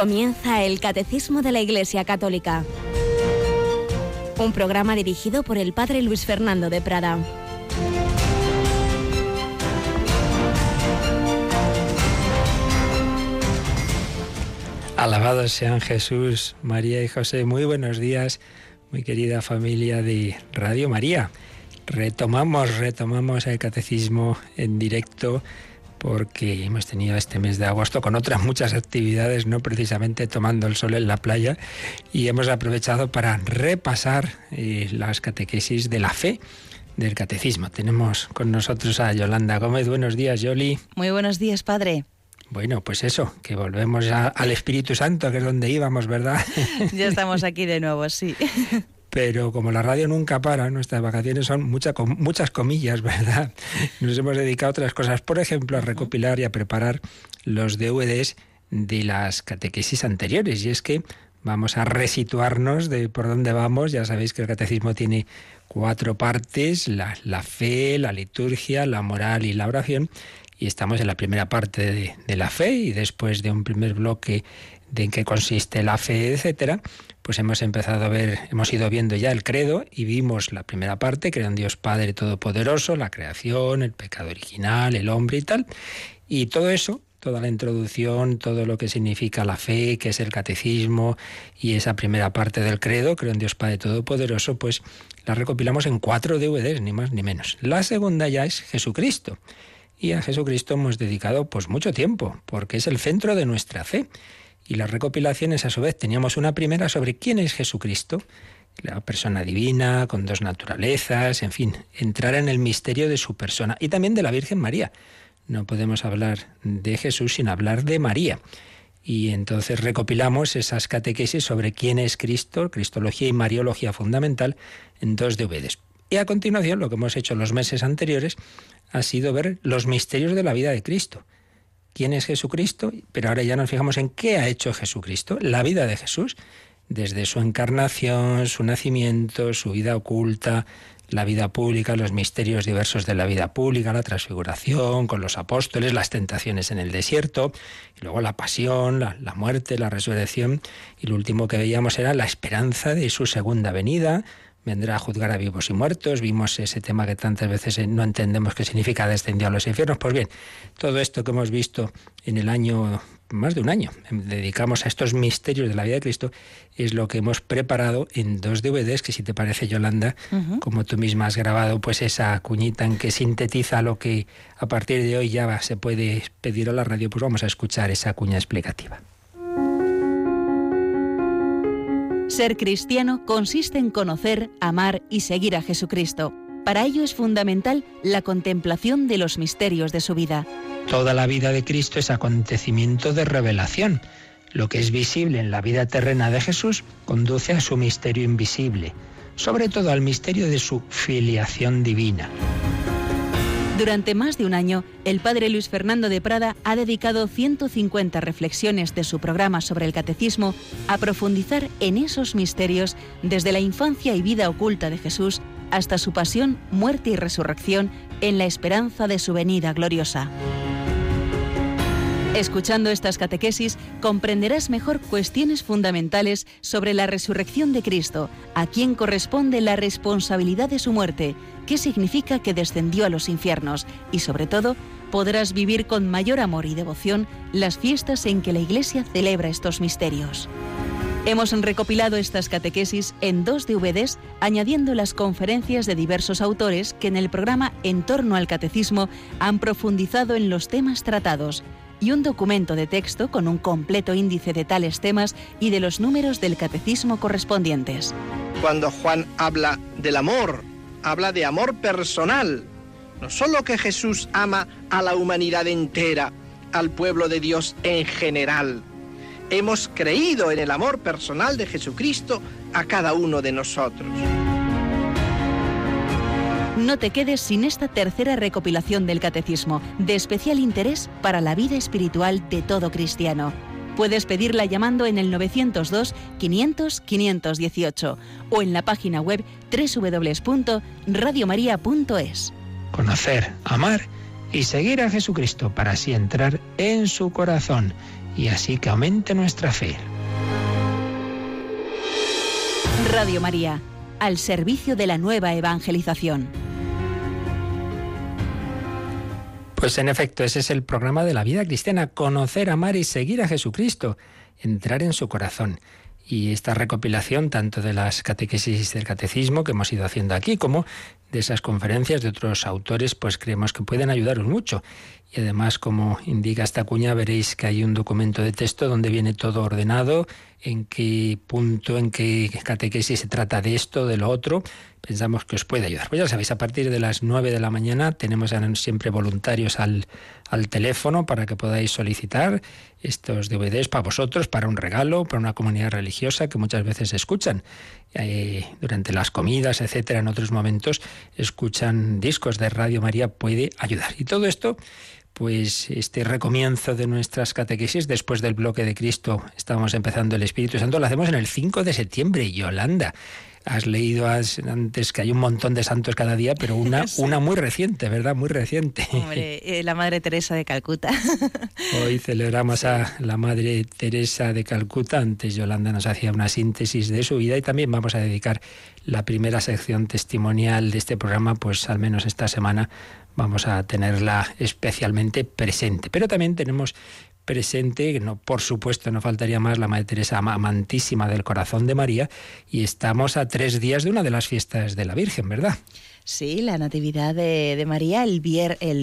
Comienza el Catecismo de la Iglesia Católica, un programa dirigido por el Padre Luis Fernando de Prada. Alabados sean Jesús, María y José. Muy buenos días, muy querida familia de Radio María. Retomamos el Catecismo en directo, porque hemos tenido este mes de agosto con otras muchas actividades, no precisamente tomando el sol en la playa, y hemos aprovechado para repasar las catequesis de la fe del catecismo. Tenemos con nosotros a Yolanda Gómez. Buenos días, Yoli. Muy buenos días, padre. Bueno, pues eso, que volvemos al Espíritu Santo, que es donde íbamos, ¿verdad? Ya estamos aquí de nuevo, sí. Pero como la radio nunca para, nuestras vacaciones son muchas comillas, ¿verdad? Nos hemos dedicado a otras cosas, por ejemplo, a recopilar y a preparar los DVDs de las catequesis anteriores. Y es que vamos a resituarnos de por dónde vamos. Ya sabéis que el catecismo tiene 4 partes: la fe, la liturgia, la moral y la oración. Y estamos en la primera parte de la fe, y después de un primer bloque de en qué consiste la fe, etcétera, pues hemos ido viendo ya el credo, y vimos la primera parte, creo en Dios Padre Todopoderoso, la creación, el pecado original, el hombre y tal. Y todo eso, toda la introducción, todo lo que significa la fe, que es el catecismo, y esa primera parte del credo, creo en Dios Padre Todopoderoso, pues la recopilamos en 4 DVDs, ni más ni menos. La segunda ya es Jesucristo. Y a Jesucristo hemos dedicado pues mucho tiempo, porque es el centro de nuestra fe. Y las recopilaciones, a su vez, teníamos una primera sobre quién es Jesucristo, la persona divina, con 2 naturalezas, en fin, entrar en el misterio de su persona, y también de la Virgen María. No podemos hablar de Jesús sin hablar de María. Y entonces recopilamos esas catequesis sobre quién es Cristo, cristología y mariología fundamental, en 2 DVDs. Y a continuación, lo que hemos hecho los meses anteriores ha sido ver los misterios de la vida de Cristo. ¿Quién es Jesucristo? Pero ahora ya nos fijamos en qué ha hecho Jesucristo, la vida de Jesús, desde su encarnación, su nacimiento, su vida oculta, la vida pública, los misterios diversos de la vida pública, la transfiguración, con los apóstoles, las tentaciones en el desierto, y luego la pasión, la muerte, la resurrección, y lo último que veíamos era la esperanza de su segunda venida. Vendrá a juzgar a vivos y muertos. Vimos ese tema que tantas veces no entendemos qué significa: descendió a los infiernos. Pues bien, todo esto que hemos visto en el año, más de un año, dedicamos a estos misterios de la vida de Cristo, es lo que hemos preparado en 2 DVDs, que si te parece, Yolanda, como tú misma has grabado pues esa cuñita en que sintetiza lo que a partir de hoy ya se puede pedir a la radio, pues vamos a escuchar esa cuña explicativa. Ser cristiano consiste en conocer, amar y seguir a Jesucristo. Para ello es fundamental la contemplación de los misterios de su vida. Toda la vida de Cristo es acontecimiento de revelación. Lo que es visible en la vida terrena de Jesús conduce a su misterio invisible, sobre todo al misterio de su filiación divina. Durante más de un año, el padre Luis Fernando de Prada ha dedicado 150 reflexiones de su programa sobre el catecismo a profundizar en esos misterios, desde la infancia y vida oculta de Jesús hasta su pasión, muerte y resurrección, en la esperanza de su venida gloriosa. Escuchando estas catequesis, comprenderás mejor cuestiones fundamentales sobre la resurrección de Cristo, a quién corresponde la responsabilidad de su muerte, qué significa que descendió a los infiernos, y sobre todo podrás vivir con mayor amor y devoción las fiestas en que la Iglesia celebra estos misterios. Hemos recopilado estas catequesis en 2 DVDs, añadiendo las conferencias de diversos autores que en el programa En torno al catecismo han profundizado en los temas tratados, y un documento de texto con un completo índice de tales temas y de los números del catecismo correspondientes. Cuando Juan habla del amor, habla de amor personal. No solo que Jesús ama a la humanidad entera, al pueblo de Dios en general. Hemos creído en el amor personal de Jesucristo a cada uno de nosotros. No te quedes sin esta tercera recopilación del catecismo, de especial interés para la vida espiritual de todo cristiano. Puedes pedirla llamando en el 902 500 518 o en la página web www.radiomaria.es. Conocer, amar y seguir a Jesucristo para así entrar en su corazón y así que aumente nuestra fe. Radio María, al servicio de la nueva evangelización. Pues en efecto, ese es el programa de la vida cristiana: conocer, amar y seguir a Jesucristo, entrar en su corazón. Y esta recopilación, tanto de las catequesis del catecismo que hemos ido haciendo aquí, como de esas conferencias de otros autores, pues creemos que pueden ayudaros mucho. Y además, como indica esta cuña, veréis que hay un documento de texto donde viene todo ordenado, en qué punto, en qué catequesis se trata de esto, de lo otro. Pensamos que os puede ayudar. Pues ya sabéis, a partir de las 9 de la mañana tenemos siempre voluntarios al teléfono para que podáis solicitar estos DVDs para vosotros, para un regalo, para una comunidad religiosa que muchas veces escuchan durante las comidas, etcétera. En otros momentos escuchan discos de Radio María, puede ayudar. Y todo esto, pues este recomienzo de nuestras catequesis, después del bloque de Cristo, estamos empezando el Espíritu Santo, lo hacemos en el 5 de septiembre, Yolanda. Has leído antes que hay un montón de santos cada día, pero una muy reciente, ¿verdad? Muy reciente. Hombre, la Madre Teresa de Calcuta. Hoy celebramos a la Madre Teresa de Calcuta. Antes Yolanda nos hacía una síntesis de su vida y también vamos a dedicar la primera sección testimonial de este programa, pues al menos esta semana vamos a tenerla especialmente presente. Pero también tenemos presente, no, por supuesto, no faltaría más, la Madre Teresa, amantísima del corazón de María, y estamos a 3 días de una de las fiestas de la Virgen, ¿verdad? Sí, la Natividad de María, el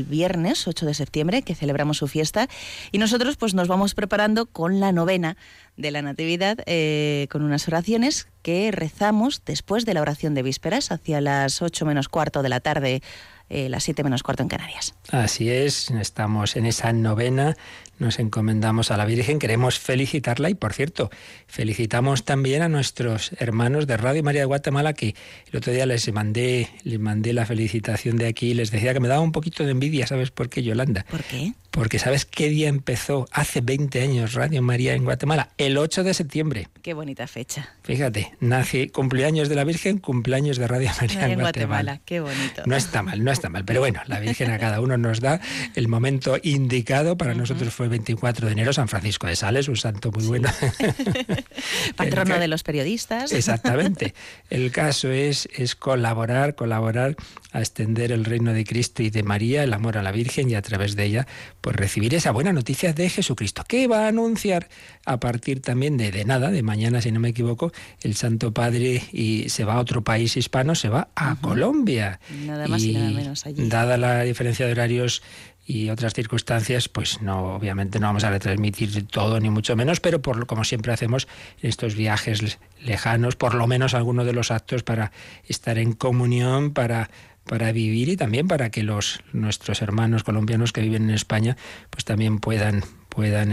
viernes 8 de septiembre, que celebramos su fiesta, y nosotros pues nos vamos preparando con la novena de la Natividad, con unas oraciones que rezamos después de la oración de vísperas, hacia las 8:15 de la tarde, las 7:15 en Canarias. Así es, estamos en esa novena. Nos encomendamos a la Virgen, queremos felicitarla y, por cierto, felicitamos también a nuestros hermanos de Radio María de Guatemala, que el otro día les mandé la felicitación de aquí y les decía que me daba un poquito de envidia. ¿Sabes por qué, Yolanda? ¿Por qué? Porque ¿sabes qué día empezó hace 20 años Radio María en Guatemala? El 8 de septiembre. Qué bonita fecha. Fíjate, nace cumpleaños de la Virgen, cumpleaños de Radio María en Guatemala. Qué bonito. No está mal, no está mal. Pero bueno, la Virgen a cada uno nos da el momento indicado. Para nosotros fue 24 de enero, San Francisco de Sales, un santo muy bueno. Patrono de los periodistas. Exactamente. El caso es colaborar a extender el reino de Cristo y de María, el amor a la Virgen, y a través de ella, pues recibir esa buena noticia de Jesucristo, que va a anunciar a partir también de mañana, si no me equivoco, el Santo Padre, y se va a otro país hispano, se va a Colombia. Nada más y nada menos allí. Dada la diferencia de horarios y otras circunstancias, pues no, obviamente no vamos a retransmitir todo, ni mucho menos, pero como siempre hacemos en estos viajes lejanos, por lo menos algunos de los actos para estar en comunión, para vivir, y también para que nuestros hermanos colombianos que viven en España pues también puedan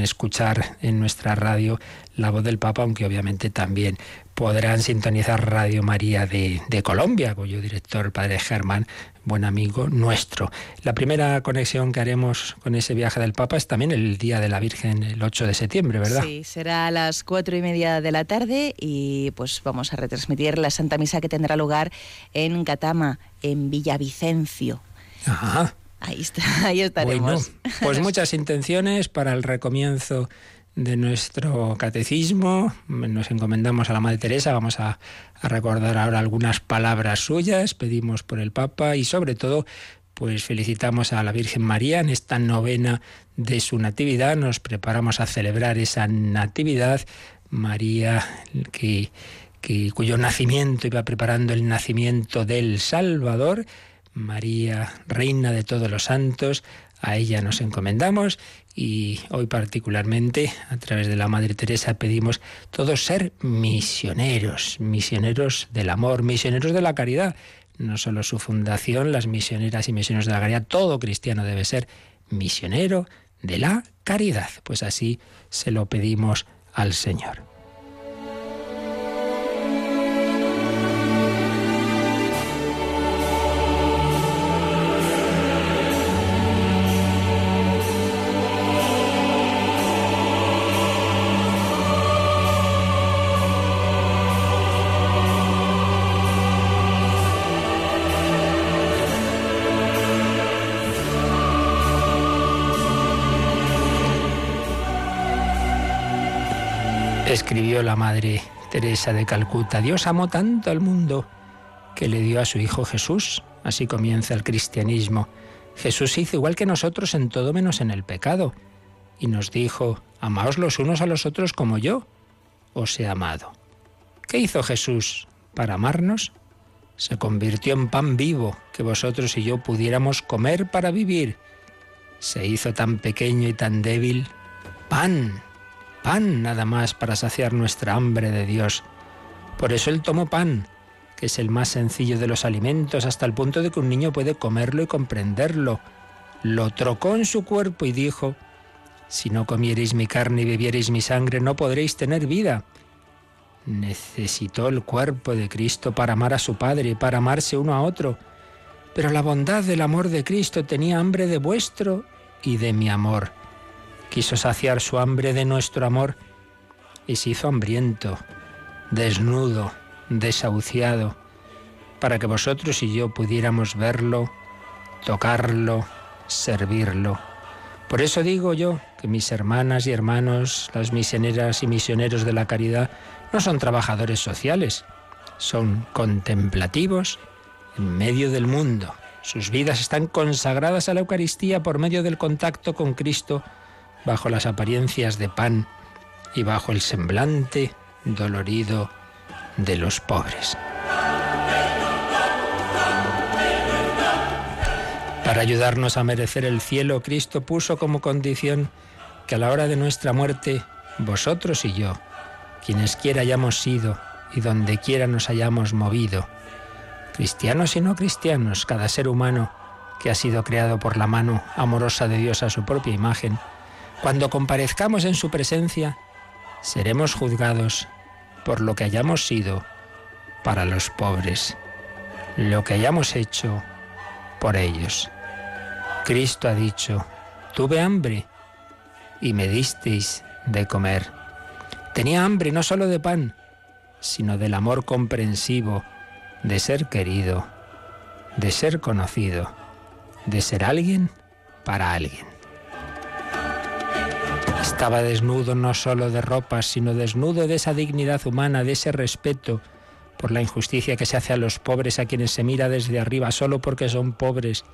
escuchar en nuestra radio la voz del Papa, aunque obviamente también podrán sintonizar Radio María de Colombia, cuyo director, el Padre Germán, buen amigo nuestro. La primera conexión que haremos con ese viaje del Papa es también el Día de la Virgen, el 8 de septiembre, ¿verdad? Sí, será a las 4:30 de la tarde y pues vamos a retransmitir la Santa Misa que tendrá lugar en Catama, en Villavicencio. Ajá. Ahí estaremos. Bueno, pues muchas intenciones para el recomienzo de nuestro catecismo. Nos encomendamos a la Madre Teresa, vamos a recordar ahora algunas palabras suyas, pedimos por el Papa y sobre todo pues felicitamos a la Virgen María en esta novena de su Natividad. Nos preparamos a celebrar esa Natividad, María cuyo nacimiento iba preparando el nacimiento del Salvador, María, Reina de todos los santos. A ella nos encomendamos y hoy particularmente, a través de la Madre Teresa, pedimos todos ser misioneros, misioneros del amor, misioneros de la caridad. No solo su fundación, las misioneras y misioneros de la caridad, todo cristiano debe ser misionero de la caridad. Pues así se lo pedimos al Señor. escribió la Madre Teresa de Calcuta: Dios amó tanto al mundo que le dio a su Hijo Jesús. Así comienza el cristianismo. Jesús se hizo igual que nosotros en todo menos en el pecado. Y nos dijo: amaos los unos a los otros como yo os he amado. ¿Qué hizo Jesús para amarnos? Se convirtió en pan vivo que vosotros y yo pudiéramos comer para vivir. Se hizo tan pequeño y tan débil, pan nada más para saciar nuestra hambre de Dios. Por eso Él tomó pan, que es el más sencillo de los alimentos, hasta el punto de que un niño puede comerlo y comprenderlo. Lo trocó en su cuerpo y dijo: si no comiereis mi carne y bebiereis mi sangre, no podréis tener vida. Necesitó el cuerpo de Cristo para amar a su Padre, para amarse uno a otro. Pero la bondad del amor de Cristo tenía hambre de vuestro y de mi amor. Quiso saciar su hambre de nuestro amor y se hizo hambriento, desnudo, desahuciado, para que vosotros y yo pudiéramos verlo, tocarlo, servirlo. Por eso digo yo que mis hermanas y hermanos, las misioneras y misioneros de la caridad, no son trabajadores sociales, son contemplativos en medio del mundo. Sus vidas están consagradas a la Eucaristía por medio del contacto con Cristo, bajo las apariencias de pan y bajo el semblante dolorido de los pobres. Para ayudarnos a merecer el cielo, Cristo puso como condición que a la hora de nuestra muerte, vosotros y yo, quienes quiera hayamos sido y donde quiera nos hayamos movido, cristianos y no cristianos, cada ser humano que ha sido creado por la mano amorosa de Dios a su propia imagen, cuando comparezcamos en su presencia, seremos juzgados por lo que hayamos sido para los pobres, lo que hayamos hecho por ellos. Cristo ha dicho: tuve hambre y me disteis de comer. Tenía hambre no solo de pan, sino del amor comprensivo, de ser querido, de ser conocido, de ser alguien para alguien. Estaba desnudo no solo de ropas, sino desnudo de esa dignidad humana, de ese respeto por la injusticia que se hace a los pobres, a quienes se mira desde arriba solo porque son pobres,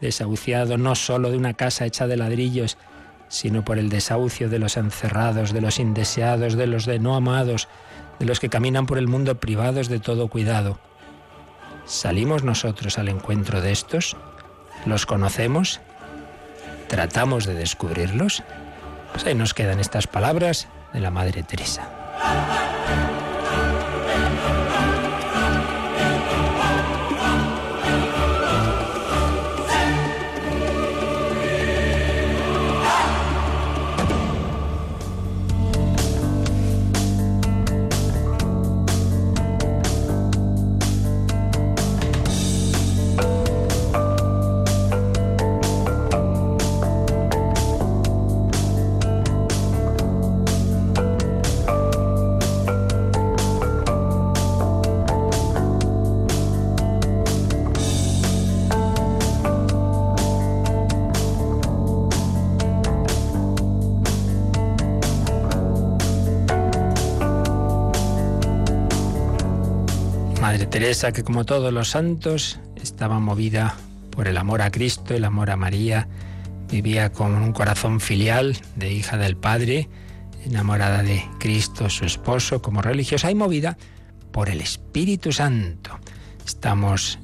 desahuciado no solo de una casa hecha de ladrillos, sino por el desahucio de los encerrados, de los indeseados, de los de no amados, de los que caminan por el mundo privados de todo cuidado. ¿Salimos nosotros al encuentro de estos? ¿Los conocemos? ¿Tratamos de descubrirlos? Pues ahí nos quedan estas palabras de la Madre Teresa. Teresa, que como todos los santos estaba movida por el amor a Cristo, el amor a María, vivía con un corazón filial de hija del Padre, enamorada de Cristo, su esposo, como religiosa y movida por el Espíritu Santo. Estamos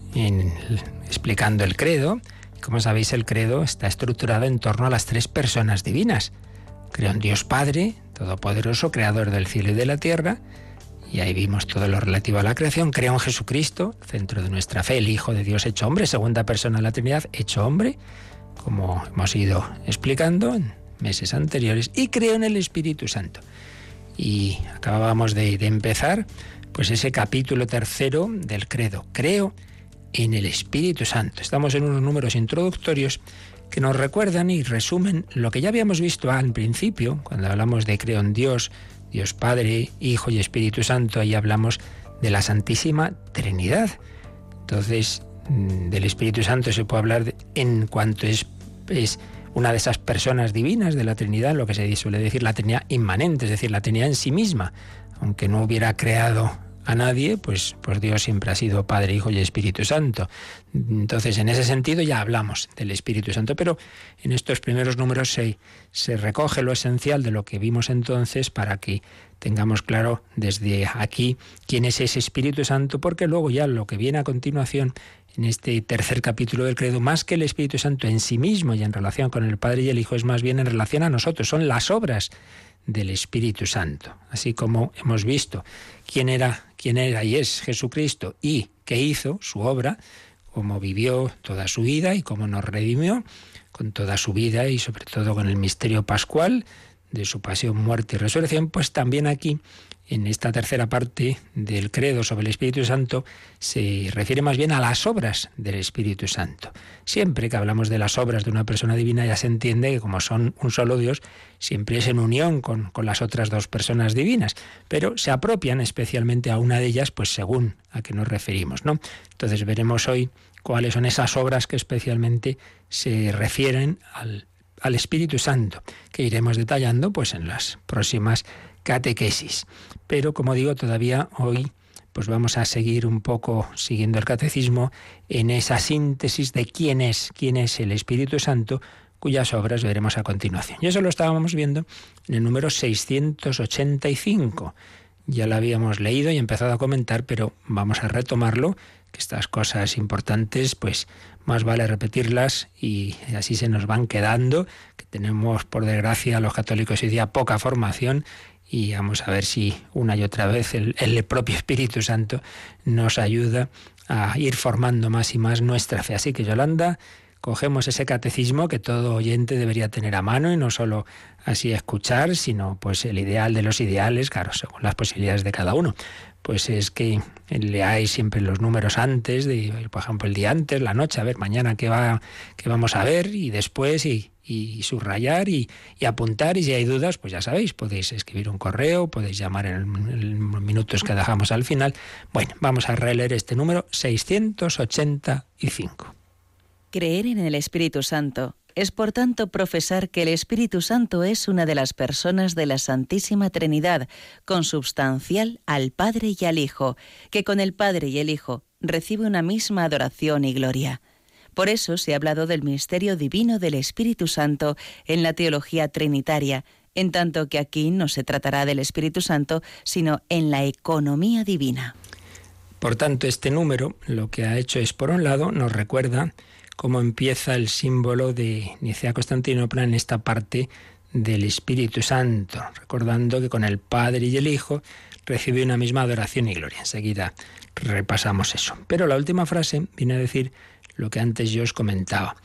explicando el credo. Como sabéis, el credo está estructurado en torno a las tres personas divinas. Creo en Dios Padre, Todopoderoso, Creador del cielo y de la tierra. Y ahí vimos todo lo relativo a la creación. Creo en Jesucristo, centro de nuestra fe, el Hijo de Dios hecho hombre, segunda persona de la Trinidad, hecho hombre, como hemos ido explicando en meses anteriores. Y creo en el Espíritu Santo. Y acabábamos de empezar pues ese capítulo tercero del credo. Creo en el Espíritu Santo. Estamos en unos números introductorios que nos recuerdan y resumen lo que ya habíamos visto al principio, cuando hablamos de creo en Dios, Dios Padre, Hijo y Espíritu Santo. Ahí hablamos de la Santísima Trinidad. Entonces, del Espíritu Santo se puede hablar en cuanto es una de esas personas divinas de la Trinidad, lo que se suele decir la Trinidad inmanente, es decir, la Trinidad en sí misma. Aunque no hubiera creado a nadie, pues Dios siempre ha sido Padre, Hijo y Espíritu Santo. Entonces, en ese sentido ya hablamos del Espíritu Santo, pero en estos primeros números se recoge lo esencial de lo que vimos entonces para que tengamos claro desde aquí quién es ese Espíritu Santo, porque luego ya lo que viene a continuación en este tercer capítulo del Credo, más que el Espíritu Santo en sí mismo y en relación con el Padre y el Hijo, es más bien en relación a nosotros, son las obras del Espíritu Santo. Así como hemos visto quién era y es Jesucristo y qué hizo, su obra, cómo vivió toda su vida y cómo nos redimió con toda su vida y sobre todo con el misterio pascual de su pasión, muerte y resurrección, pues también aquí, en esta tercera parte del Credo sobre el Espíritu Santo, se refiere más bien a las obras del Espíritu Santo. Siempre que hablamos de las obras de una persona divina ya se entiende que como son un solo Dios, siempre es en unión con las otras dos personas divinas, pero se apropian especialmente a una de ellas, pues según a qué nos referimos, ¿no? Entonces veremos hoy cuáles son esas obras que especialmente se refieren al Espíritu Santo, que iremos detallando pues en las próximas catequesis. Pero como digo, todavía hoy pues vamos a seguir un poco siguiendo el catecismo en esa síntesis de quién es el Espíritu Santo, cuyas obras veremos a continuación. Y eso lo estábamos viendo en el número 685. Ya lo habíamos leído y empezado a comentar, pero vamos a retomarlo, que estas cosas importantes pues más vale repetirlas y así se nos van quedando, que tenemos por desgracia los católicos hoy día poca formación. Y vamos a ver si una y otra vez el propio Espíritu Santo nos ayuda a ir formando más y más nuestra fe. Así que, Yolanda, cogemos ese catecismo que todo oyente debería tener a mano y no solo así escuchar, sino pues el ideal de los ideales, claro, según las posibilidades de cada uno. Pues es que leáis siempre los números antes, por ejemplo, el día antes, la noche, a ver mañana qué vamos a ver y después y subrayar y apuntar, y si hay dudas, pues ya sabéis, podéis escribir un correo, podéis llamar en los minutos que dejamos al final. Bueno, vamos a releer este número 685. Creer en el Espíritu Santo es, por tanto, profesar que el Espíritu Santo es una de las personas de la Santísima Trinidad, consubstancial al Padre y al Hijo, que con el Padre y el Hijo recibe una misma adoración y gloria. Por eso se ha hablado del misterio divino del Espíritu Santo en la teología trinitaria, en tanto que aquí no se tratará del Espíritu Santo, sino en la economía divina. Por tanto, este número lo que ha hecho es, por un lado, nos recuerda cómo empieza el símbolo de Nicea-Constantinopla en esta parte del Espíritu Santo, recordando que con el Padre y el Hijo recibe una misma adoración y gloria. Enseguida repasamos eso. Pero la última frase viene a decir lo que antes yo os comentaba,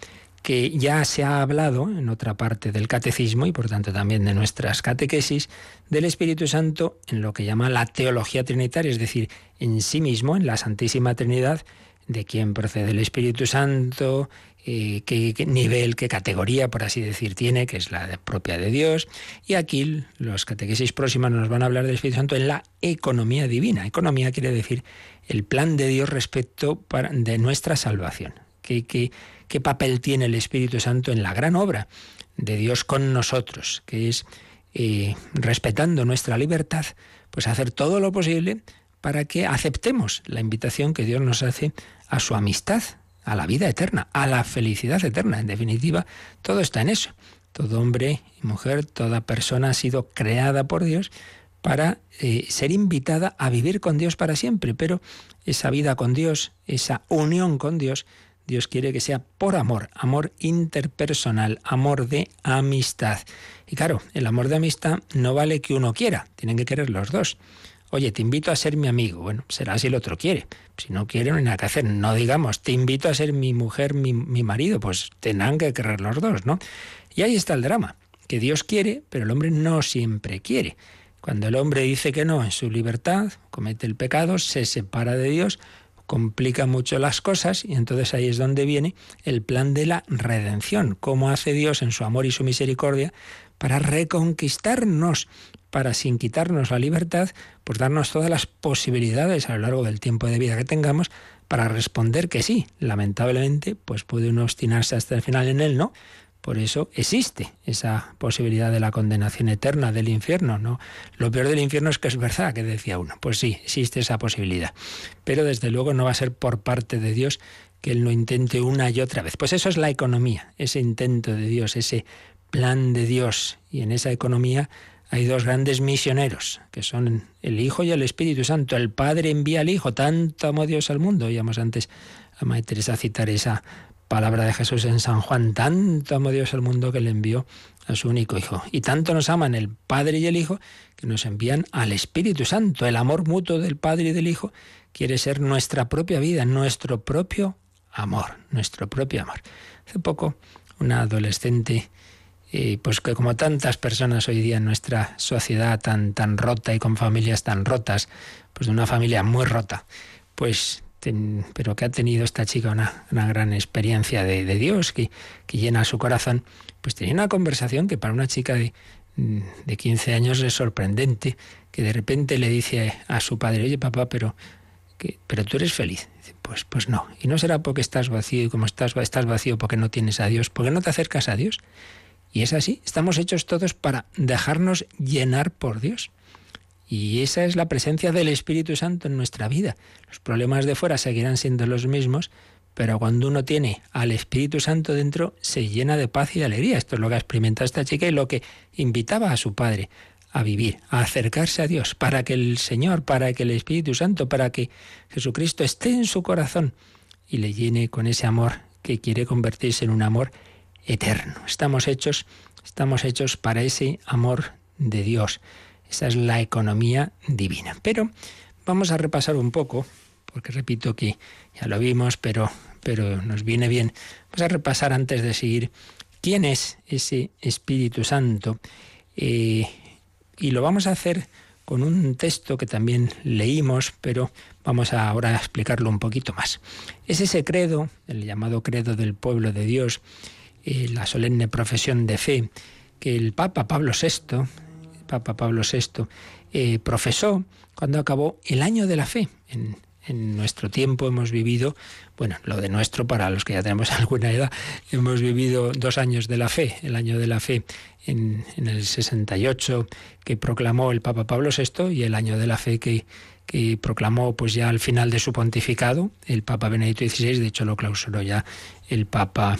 que ya se ha hablado en otra parte del catecismo y por tanto también de nuestras catequesis del Espíritu Santo en lo que llama la teología trinitaria, es decir, en sí mismo, en la Santísima Trinidad, de quién procede el Espíritu Santo, qué nivel, qué categoría, por así decir, tiene, que es la propia de Dios. Y aquí los catequesis próximas nos van a hablar del Espíritu Santo en la economía divina. Economía quiere decir el plan de Dios respecto de nuestra salvación. ¿Qué papel tiene el Espíritu Santo en la gran obra de Dios con nosotros? Que es, respetando nuestra libertad, pues hacer todo lo posible para que aceptemos la invitación que Dios nos hace a su amistad, a la vida eterna, a la felicidad eterna. En definitiva, todo está en eso. Todo hombre y mujer, toda persona ha sido creada por Dios para ser invitada a vivir con Dios para siempre. Pero esa vida con Dios, esa unión con Dios, Dios quiere que sea por amor, amor interpersonal, amor de amistad. Y claro, el amor de amistad no vale que uno quiera, tienen que querer los dos. Oye, te invito a ser mi amigo. Bueno, será si el otro quiere. Si no quiere, no hay nada que hacer. No digamos, te invito a ser mi mujer, mi marido. Pues tendrán que querer los dos, ¿no? Y ahí está el drama, que Dios quiere, pero el hombre no siempre quiere. Cuando el hombre dice que no en su libertad, comete el pecado, se separa de Dios, complica mucho las cosas, y entonces ahí es donde viene el plan de la redención. ¿Cómo hace Dios en su amor y su misericordia para reconquistarnos? Para, sin quitarnos la libertad, pues darnos todas las posibilidades a lo largo del tiempo de vida que tengamos para responder que sí. Lamentablemente, pues puede uno obstinarse hasta el final en él, ¿no? Por eso existe esa posibilidad de la condenación eterna del infierno, ¿no? Lo peor del infierno es que es verdad, que decía uno. Pues sí, existe esa posibilidad. Pero desde luego no va a ser por parte de Dios que Él lo intente una y otra vez. Pues eso es la economía, ese intento de Dios, ese plan de Dios. Y en esa economía hay dos grandes misioneros, que son el Hijo y el Espíritu Santo. El Padre envía al Hijo, tanto amó Dios al mundo. Oíamos antes a Madre Teresa citar esa palabra de Jesús en San Juan: tanto amó Dios al mundo que le envió a su único Hijo. Y tanto nos aman el Padre y el Hijo que nos envían al Espíritu Santo. El amor mutuo del Padre y del Hijo quiere ser nuestra propia vida, nuestro propio amor, nuestro propio amor. Hace poco una adolescente, pues que como tantas personas hoy día en nuestra sociedad tan rota y con familias tan rotas, pues de una familia muy rota, pues pero que ha tenido esta chica una gran experiencia de Dios que llena su corazón, pues tenía una conversación que para una chica de 15 años es sorprendente, que de repente le dice a su padre: oye, papá, pero tú eres feliz. Dice: pues no. ¿Y no será porque estás vacío? Y como estás vacío porque no tienes a Dios, porque no te acercas a Dios. Y es así, estamos hechos todos para dejarnos llenar por Dios. Y esa es la presencia del Espíritu Santo en nuestra vida. Los problemas de fuera seguirán siendo los mismos, pero cuando uno tiene al Espíritu Santo dentro, se llena de paz y de alegría. Esto es lo que ha experimentado esta chica y lo que invitaba a su padre a vivir, a acercarse a Dios, para que el Señor, para que el Espíritu Santo, para que Jesucristo esté en su corazón y le llene con ese amor que quiere convertirse en un amor eterno. Estamos hechos para ese amor de Dios. Esa es la economía divina. Pero vamos a repasar un poco, porque repito que ya lo vimos, pero nos viene bien. Vamos a repasar antes de seguir quién es ese Espíritu Santo. Y lo vamos a hacer con un texto que también leímos, pero vamos ahora a explicarlo un poquito más. Es ese credo, el llamado Credo del Pueblo de Dios, la solemne profesión de fe que el Papa Pablo VI profesó cuando acabó el año de la fe. En nuestro tiempo hemos vivido, bueno, lo de nuestro para los que ya tenemos alguna edad, hemos vivido 2 años de la fe. El año de la fe en el 68 que proclamó el Papa Pablo VI y el año de la fe que proclamó pues ya al final de su pontificado el Papa Benedicto XVI. De hecho lo clausuró ya el Papa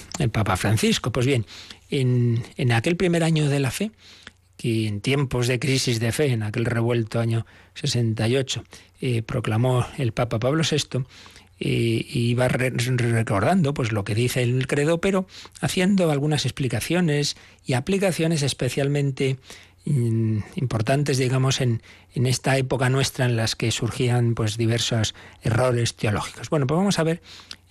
Francisco. Pues bien, en aquel primer año de la fe, que en tiempos de crisis de fe, en aquel revuelto año 68, proclamó el Papa Pablo VI, y iba recordando pues lo que dice el credo, pero haciendo algunas explicaciones y aplicaciones especialmente importantes, digamos, en esta época nuestra en las que surgían pues diversos errores teológicos. Bueno, pues vamos a ver,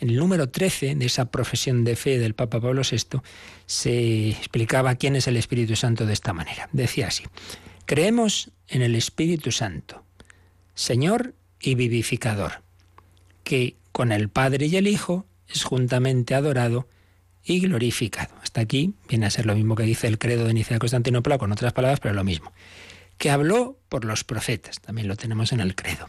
en el número 13 de esa profesión de fe del Papa Pablo VI se explicaba quién es el Espíritu Santo de esta manera. Decía así: creemos en el Espíritu Santo, Señor y vivificador, que con el Padre y el Hijo es juntamente adorado y glorificado. Hasta aquí viene a ser lo mismo que dice el Credo de Nicea de Constantinopla, con otras palabras, pero lo mismo. Que habló por los profetas, también lo tenemos en el Credo.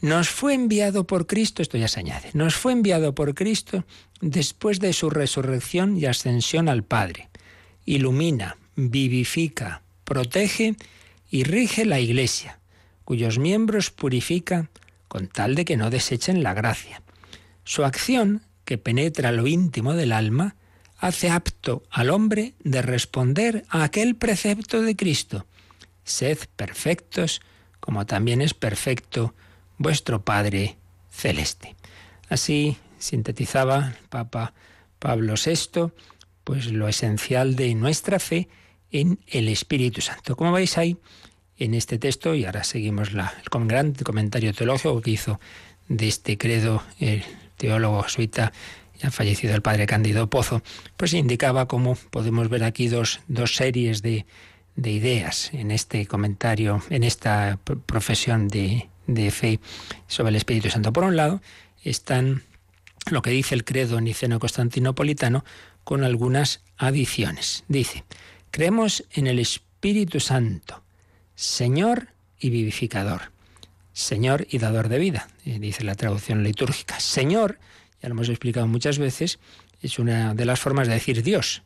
Nos fue enviado por Cristo, esto ya se añade, nos fue enviado por Cristo después de su resurrección y ascensión al Padre. Ilumina, vivifica, protege y rige la Iglesia, cuyos miembros purifica con tal de que no desechen la gracia. Su acción, que penetra lo íntimo del alma, hace apto al hombre de responder a aquel precepto de Cristo: sed perfectos, como también es perfecto vuestro Padre Celeste. Así sintetizaba el Papa Pablo VI pues lo esencial de nuestra fe en el Espíritu Santo. Como veis ahí en este texto, y ahora seguimos el gran comentario teológico que hizo de este credo el teólogo jesuita, ya fallecido, el padre Cándido Pozo, pues indicaba cómo podemos ver aquí dos series de ideas en este comentario, en esta profesión de fe sobre el Espíritu Santo. Por un lado están lo que dice el credo niceno-constantinopolitano con algunas adiciones. Dice: creemos en el Espíritu Santo, Señor y vivificador, Señor y dador de vida, dice la traducción litúrgica. Señor, ya lo hemos explicado muchas veces, es una de las formas de decir Dios.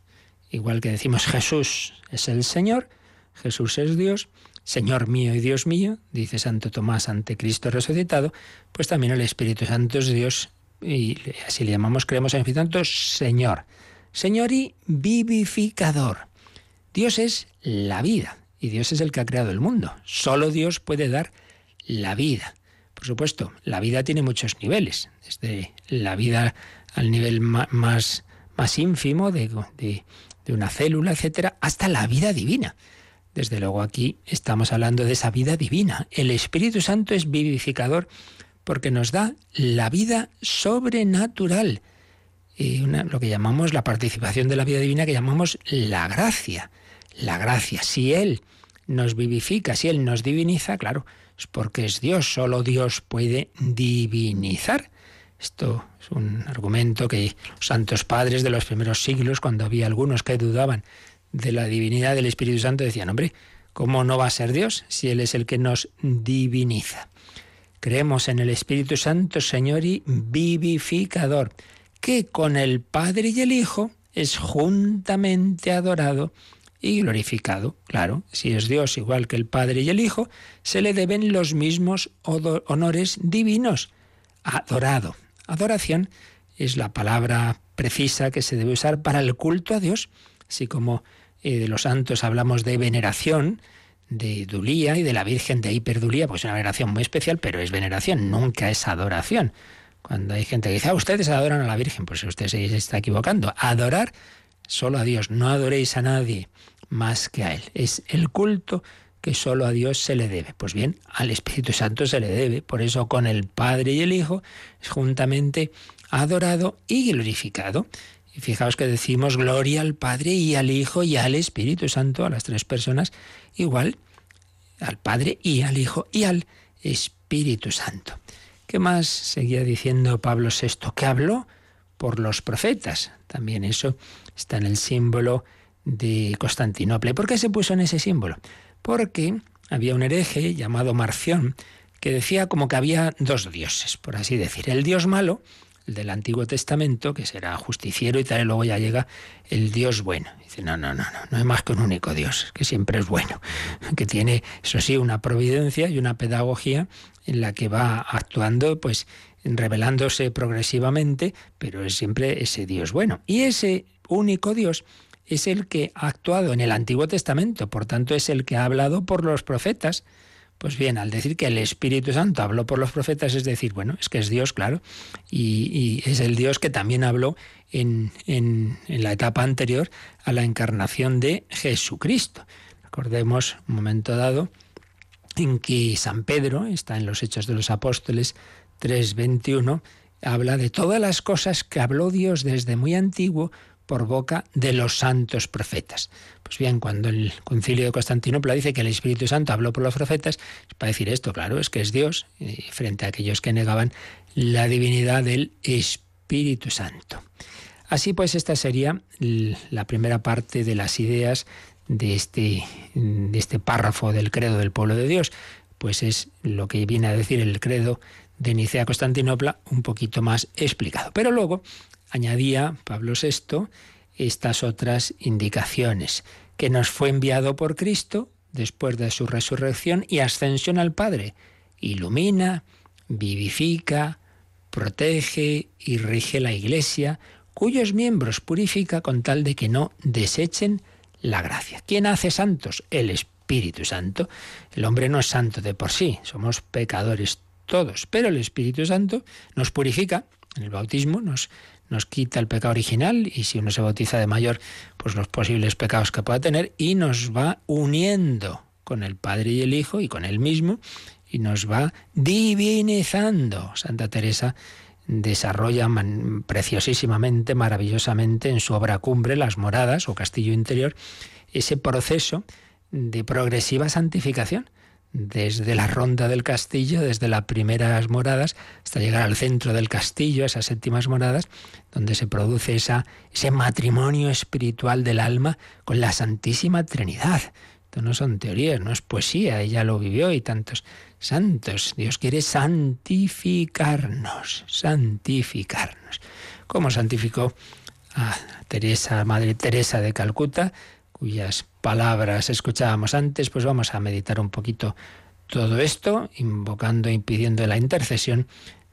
igual que decimos Jesús es el Señor, Jesús es Dios, Señor mío y Dios mío, dice Santo Tomás ante Cristo resucitado, pues también el Espíritu Santo es Dios, y así le llamamos, creemos en el Espíritu Santo, Señor. Señor y vivificador. Dios es la vida, y Dios es el que ha creado el mundo. Solo Dios puede dar la vida. Por supuesto, la vida tiene muchos niveles, desde la vida al nivel más ínfimo de una célula, etcétera, hasta la vida divina. Desde luego aquí estamos hablando de esa vida divina. El Espíritu Santo es vivificador porque nos da la vida sobrenatural. Y lo que llamamos la participación de la vida divina, que llamamos la gracia. La gracia, si Él nos vivifica, si Él nos diviniza, claro, es porque es Dios, solo Dios puede divinizar. Esto es un argumento que los santos padres de los primeros siglos, cuando había algunos que dudaban de la divinidad del Espíritu Santo, decían, hombre, ¿cómo no va a ser Dios si Él es el que nos diviniza? Creemos en el Espíritu Santo, Señor y vivificador, que con el Padre y el Hijo es juntamente adorado y glorificado. Claro, si es Dios igual que el Padre y el Hijo, se le deben los mismos honores divinos. Adorado. Adoración es la palabra precisa que se debe usar para el culto a Dios. Así como de los santos hablamos de veneración, de dulía y de la Virgen de hiperdulía, pues es una veneración muy especial, pero es veneración, nunca es adoración. Cuando hay gente que dice, ustedes adoran a la Virgen, pues usted se está equivocando. Adorar solo a Dios, no adoréis a nadie más que a Él. Es el culto que solo a Dios se le debe. Pues bien, al Espíritu Santo se le debe. Por eso con el Padre y el Hijo es juntamente adorado y glorificado. Y fijaos que decimos gloria al Padre y al Hijo y al Espíritu Santo, a las tres personas, igual al Padre y al Hijo y al Espíritu Santo. ¿Qué más seguía diciendo Pablo VI? Que habló por los profetas. También eso está en el símbolo de Constantinopla. ¿Y por qué se puso en ese símbolo? Porque había un hereje llamado Marción que decía como que había dos dioses, por así decir. El dios malo, el del Antiguo Testamento, que será justiciero y tal, y luego ya llega el Dios bueno. Dice, no hay más que un único Dios, que siempre es bueno, que tiene, eso sí, una providencia y una pedagogía en la que va actuando, pues, revelándose progresivamente, pero es siempre ese Dios bueno. Y ese único Dios es el que ha actuado en el Antiguo Testamento, por tanto es el que ha hablado por los profetas. Pues bien, al decir que el Espíritu Santo habló por los profetas, es decir, bueno, es que es Dios, claro, y es el Dios que también habló en la etapa anterior a la encarnación de Jesucristo. Recordemos un momento dado en que San Pedro, está en los Hechos de los Apóstoles 3:21, habla de todas las cosas que habló Dios desde muy antiguo por boca de los santos profetas. Pues bien, cuando el Concilio de Constantinopla dice que el Espíritu Santo habló por los profetas, para decir esto, claro, es que es Dios, frente a aquellos que negaban la divinidad del Espíritu Santo. Así pues, esta sería la primera parte de las ideas de este párrafo del Credo del Pueblo de Dios. Pues es lo que viene a decir el Credo de Nicea a Constantinopla, un poquito más explicado. Pero luego añadía Pablo VI estas otras indicaciones: que nos fue enviado por Cristo después de su resurrección y ascensión al Padre, ilumina, vivifica, protege y rige la Iglesia, cuyos miembros purifica con tal de que no desechen la gracia. ¿Quién hace santos? El Espíritu Santo. El hombre no es santo de por sí, somos pecadores todos, pero el Espíritu Santo nos purifica. En el bautismo nos quita el pecado original, y si uno se bautiza de mayor, pues los posibles pecados que pueda tener, y nos va uniendo con el Padre y el Hijo y con Él mismo, y nos va divinizando. Santa Teresa desarrolla preciosísimamente, maravillosamente en su obra cumbre, Las Moradas o Castillo Interior, ese proceso de progresiva santificación. Desde la ronda del castillo, desde las primeras moradas, hasta llegar al centro del castillo, esas séptimas moradas, donde se produce ese matrimonio espiritual del alma con la Santísima Trinidad. Esto no son teorías, no es poesía, ella lo vivió y tantos santos. Dios quiere santificarnos. ¿Cómo santificó a Teresa, Madre Teresa de Calcuta, cuyas palabras escuchábamos antes, pues vamos a meditar un poquito todo esto, invocando y pidiendo la intercesión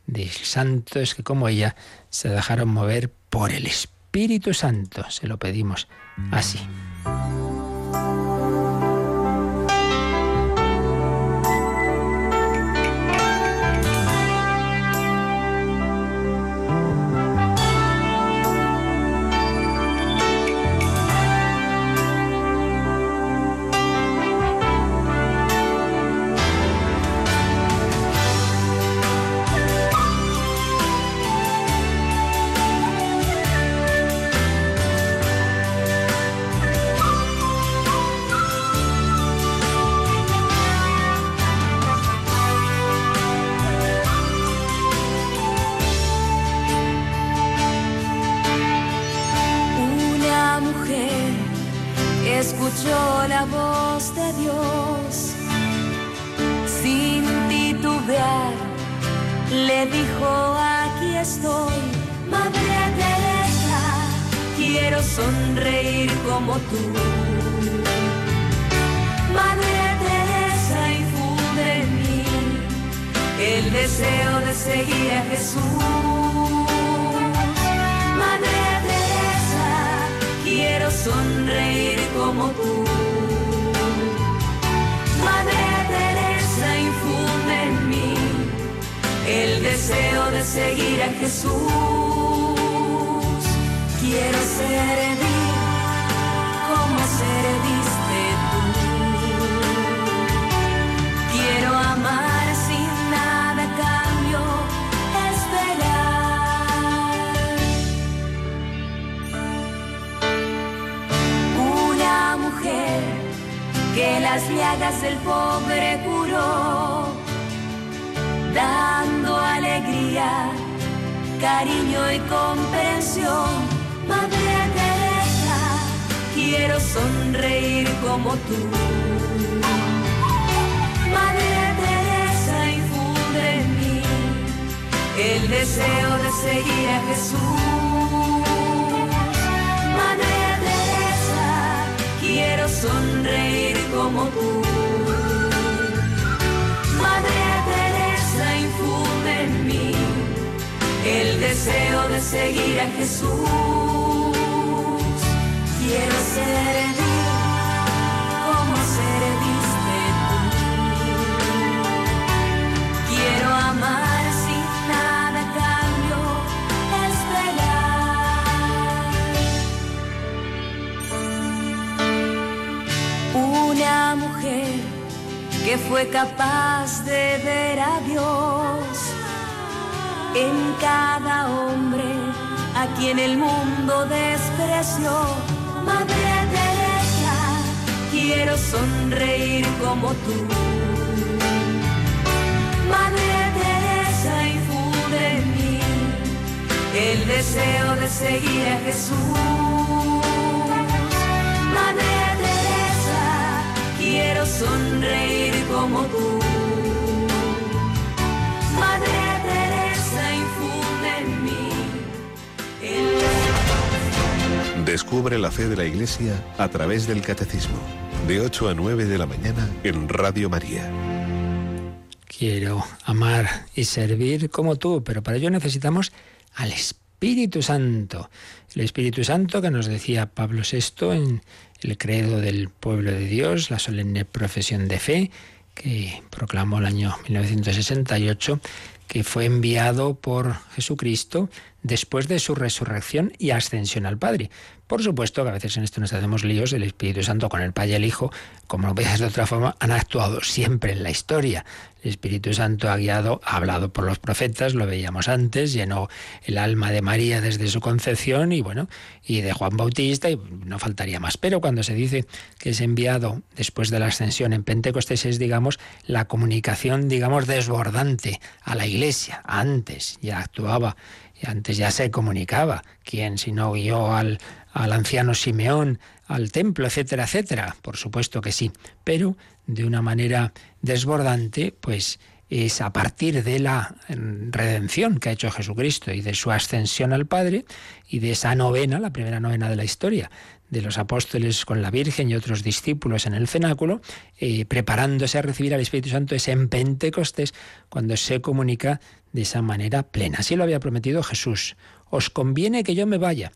de santos que como ella se dejaron mover por el Espíritu Santo. Se lo pedimos así. Escuchó la voz de Dios, sin titubear, le dijo: aquí estoy, Madre Teresa, quiero sonreír como tú. Madre Teresa, infunde en mí el deseo de seguir a Jesús. Madre Teresa, quiero sonreír como tú. Madre Teresa, infunde en mí el deseo de seguir a Jesús. Quiero servir como serviste tú. Quiero amar sin nada a cambio, esperar. Que las llagas del pobre curó, dando alegría, cariño y comprensión. Madre Teresa, quiero sonreír como tú. Madre Teresa, infunde en mí el deseo de seguir a Jesús. Madre Teresa, quiero sonreír como tú. Madre Teresa, infunde en mí el deseo de seguir a Jesús. Quiero servir como serviste tú. Quiero amar sin nada a cambio, esperar. Una mujer que fue capaz de ver a Dios en cada hombre a quien el mundo despreció. Madre Teresa, quiero sonreír como tú. Madre Teresa, infunde en mí el deseo de seguir a Jesús. Madre quiero sonreír como tú. Madre Teresa, infunde en mí el... Descubre la fe de la Iglesia a través del Catecismo, de 8 a 9 de la mañana en Radio María. Quiero amar y servir como tú, pero para ello necesitamos al Espíritu Santo. El Espíritu Santo que nos decía Pablo VI en el Credo del Pueblo de Dios, la solemne profesión de fe que proclamó el año 1968, que fue enviado por Jesucristo después de su resurrección y ascensión al Padre. Por supuesto que a veces en esto nos hacemos líos. El Espíritu Santo con el Padre y el Hijo, como lo veas de otra forma, han actuado siempre en la historia. El Espíritu Santo ha guiado, ha hablado por los profetas, lo veíamos antes, llenó el alma de María desde su concepción y bueno, y de Juan Bautista, y no faltaría más. Pero cuando se dice que es enviado después de la ascensión en Pentecostés, es, digamos, la comunicación, digamos, desbordante a la Iglesia. Antes ya actuaba, antes ya se comunicaba. ¿Quién si no guió al anciano Simeón al templo, etcétera, etcétera? Por supuesto que sí, pero de una manera desbordante, pues es a partir de la redención que ha hecho Jesucristo y de su ascensión al Padre y de esa novena, la primera novena de la historia, de los apóstoles con la Virgen y otros discípulos en el cenáculo, preparándose a recibir al Espíritu Santo, es en Pentecostés cuando se comunica de esa manera plena. Así lo había prometido Jesús. Os conviene que yo me vaya,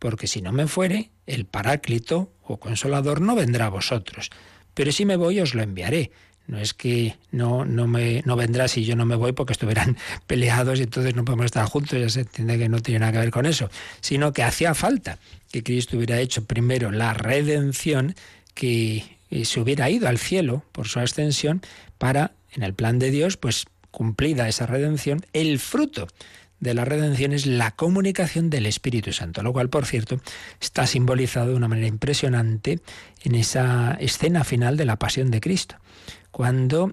porque si no me fuere, el Paráclito o Consolador no vendrá a vosotros. Pero si me voy, os lo enviaré. No es que no vendrá si yo no me voy, porque estuvieran peleados y entonces no podemos estar juntos, ya se entiende que no tiene nada que ver con eso, sino que hacía falta que Cristo hubiera hecho primero la redención, que se hubiera ido al cielo por su ascensión para, en el plan de Dios, pues cumplida esa redención, el fruto de la redención es la comunicación del Espíritu Santo, lo cual, por cierto, está simbolizado de una manera impresionante en esa escena final de la Pasión de Cristo, cuando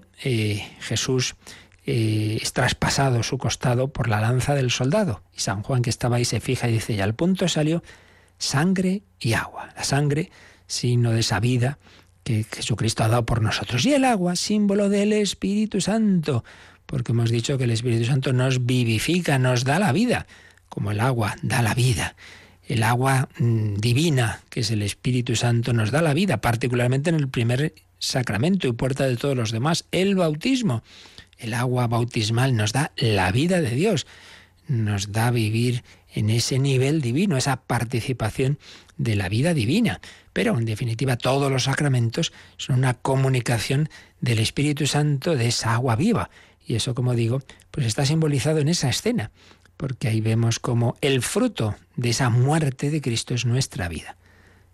Jesús es traspasado su costado por la lanza del soldado. Y San Juan, que estaba ahí, se fija y dice, y al punto salió sangre y agua. La sangre, signo de esa vida que Jesucristo ha dado por nosotros. Y el agua, símbolo del Espíritu Santo, porque hemos dicho que el Espíritu Santo nos vivifica, nos da la vida, como el agua da la vida. El agua divina, que es el Espíritu Santo, nos da la vida, particularmente en el primer sacramento y puerta de todos los demás, el bautismo. El agua bautismal nos da la vida de Dios, nos da vivir en ese nivel divino, esa participación de la vida divina. Pero, en definitiva, todos los sacramentos son una comunicación del Espíritu Santo, de esa agua viva. Y eso, como digo, pues está simbolizado en esa escena, porque ahí vemos cómo el fruto de esa muerte de Cristo es nuestra vida.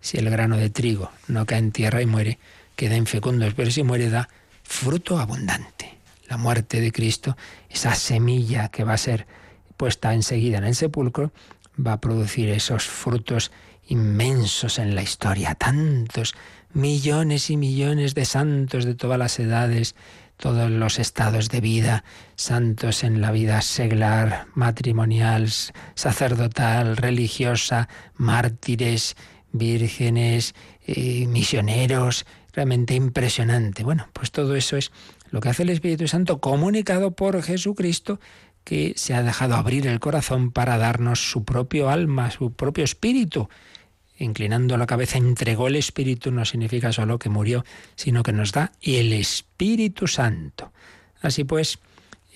Si el grano de trigo no cae en tierra y muere, queda infecundo, pero si muere da fruto abundante. La muerte de Cristo, esa semilla que va a ser puesta enseguida en el sepulcro, va a producir esos frutos inmensos en la historia. Tantos millones y millones de santos de todas las edades, todos los estados de vida, santos en la vida seglar, matrimonial, sacerdotal, religiosa, mártires, vírgenes, misioneros. Realmente impresionante. Bueno, pues todo eso es lo que hace el Espíritu Santo comunicado por Jesucristo, que se ha dejado abrir el corazón para darnos su propio alma, su propio espíritu. Inclinando la cabeza, entregó el espíritu, no significa solo que murió, sino que nos da el Espíritu Santo. Así pues,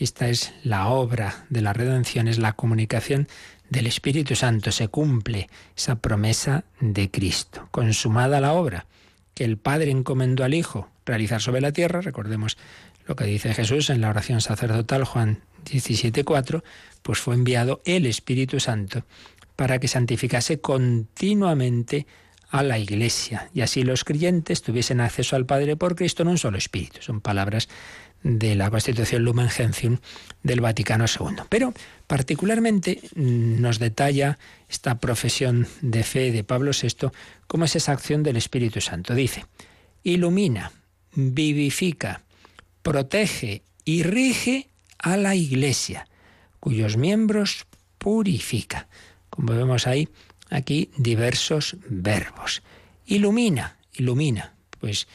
esta es la obra de la redención, es la comunicación del Espíritu Santo. Se cumple esa promesa de Cristo. Consumada la obra que el Padre encomendó al Hijo realizar sobre la tierra, recordemos lo que dice Jesús en la oración sacerdotal, Juan 17:4, pues fue enviado el Espíritu Santo para que santificase continuamente a la Iglesia, y así los creyentes tuviesen acceso al Padre por Cristo en un solo espíritu. Son palabras de la Constitución Lumen Gentium del Vaticano II. Pero particularmente nos detalla esta profesión de fe de Pablo VI cómo es esa acción del Espíritu Santo. Dice, ilumina, vivifica, protege y rige a la Iglesia, cuyos miembros purifica. Como vemos ahí, aquí diversos verbos. Ilumina, ilumina, pues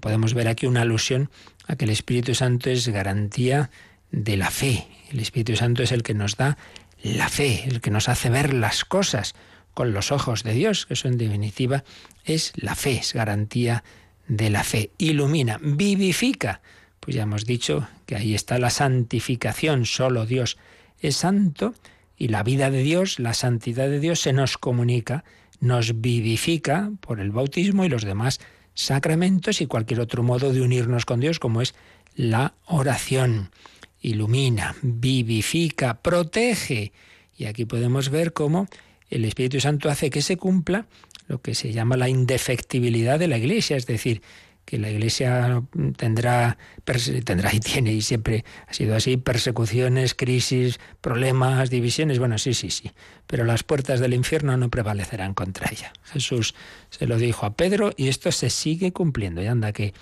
podemos ver aquí una alusión a que el Espíritu Santo es garantía de la fe. El Espíritu Santo es el que nos da la fe, el que nos hace ver las cosas con los ojos de Dios, que eso en definitiva es la fe, es garantía de la fe. Ilumina, vivifica. Pues ya hemos dicho que ahí está la santificación, solo Dios es santo y la vida de Dios, la santidad de Dios se nos comunica, nos vivifica por el bautismo y los demás sacramentos y cualquier otro modo de unirnos con Dios, como es la oración. Ilumina, vivifica, protege. Y aquí podemos ver cómo el Espíritu Santo hace que se cumpla lo que se llama la indefectibilidad de la Iglesia, es decir, que la Iglesia tendrá y tiene, y siempre ha sido así, persecuciones, crisis, problemas, divisiones. Bueno, sí, pero las puertas del infierno no prevalecerán contra ella. Jesús se lo dijo a Pedro y esto se sigue cumpliendo. Y anda que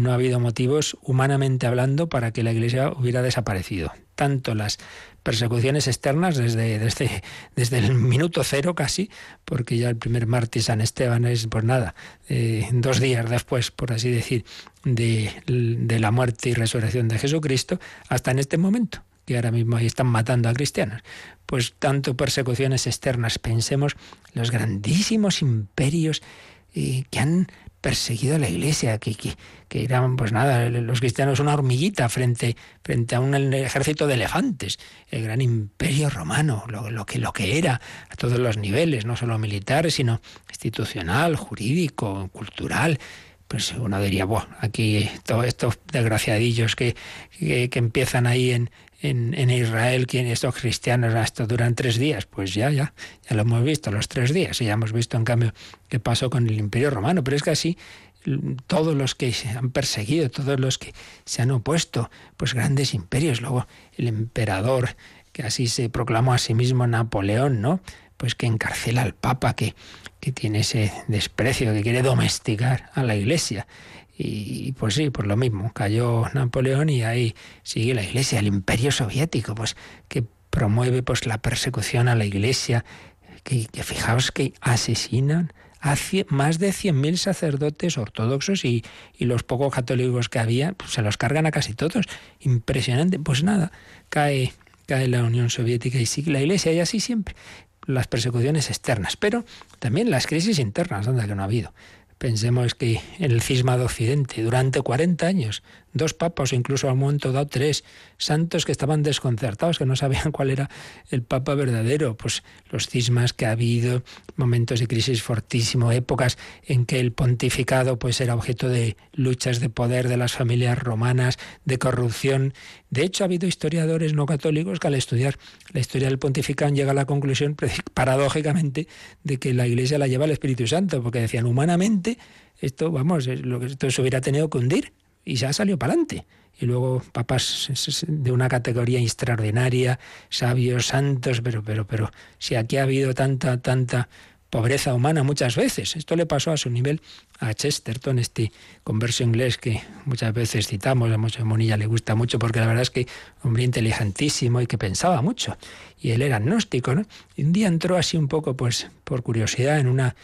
no ha habido motivos, humanamente hablando, para que la Iglesia hubiera desaparecido. Tanto las persecuciones externas desde el minuto cero casi, porque ya el primer mártir San Esteban es, pues nada, 2 días después, por así decir, de la muerte y resurrección de Jesucristo, hasta en este momento, que ahora mismo ahí están matando a cristianos. Pues tanto persecuciones externas, pensemos los grandísimos imperios que han perseguido a la Iglesia, que eran, pues nada, los cristianos una hormiguita frente a un ejército de elefantes, el gran imperio romano, lo que era a todos los niveles, no solo militar, sino institucional, jurídico, cultural. Pues uno diría, bueno, aquí todos estos desgraciadillos que empiezan ahí en Israel, que estos cristianos hasta duran 3 días, pues ya lo hemos visto, los 3 días, y ya hemos visto en cambio qué pasó con el Imperio Romano, pero es que así todos los que se han perseguido, todos los que se han opuesto, pues grandes imperios, luego el emperador, que así se proclamó a sí mismo Napoleón, ¿no?, pues que encarcela al Papa, que tiene ese desprecio, que quiere domesticar a la Iglesia. Y pues sí, por lo mismo, cayó Napoleón y ahí sigue la Iglesia, el Imperio Soviético, pues que promueve pues la persecución a la Iglesia, que fijaos que asesinan a más de 100.000 sacerdotes ortodoxos y los pocos católicos que había, pues se los cargan a casi todos. Impresionante. Pues nada, cae la Unión Soviética y sigue la Iglesia, y así siempre. Las persecuciones externas, pero también las crisis internas, anda que no ha habido. Pensemos que el cisma de Occidente, durante 40 años, 2 papas, incluso al momento dado 3, santos que estaban desconcertados, que no sabían cuál era el papa verdadero, pues los cismas que ha habido, momentos de crisis fortísimo, épocas en que el pontificado pues era objeto de luchas de poder de las familias romanas, de corrupción. De hecho, ha habido historiadores no católicos que al estudiar la historia del pontificado han llegado a la conclusión, paradójicamente, de que la Iglesia la lleva el Espíritu Santo, porque decían, humanamente, esto se hubiera tenido que hundir, y ya salió para adelante. Y luego papas de una categoría extraordinaria, sabios, santos, pero si aquí ha habido tanta pobreza humana muchas veces. Esto le pasó a su nivel a Chesterton, este converso inglés que muchas veces citamos, a Monilla le gusta mucho porque la verdad es que hombre inteligentísimo y que pensaba mucho. Y él era agnóstico, ¿no? Y un día entró así un poco, pues por curiosidad, en una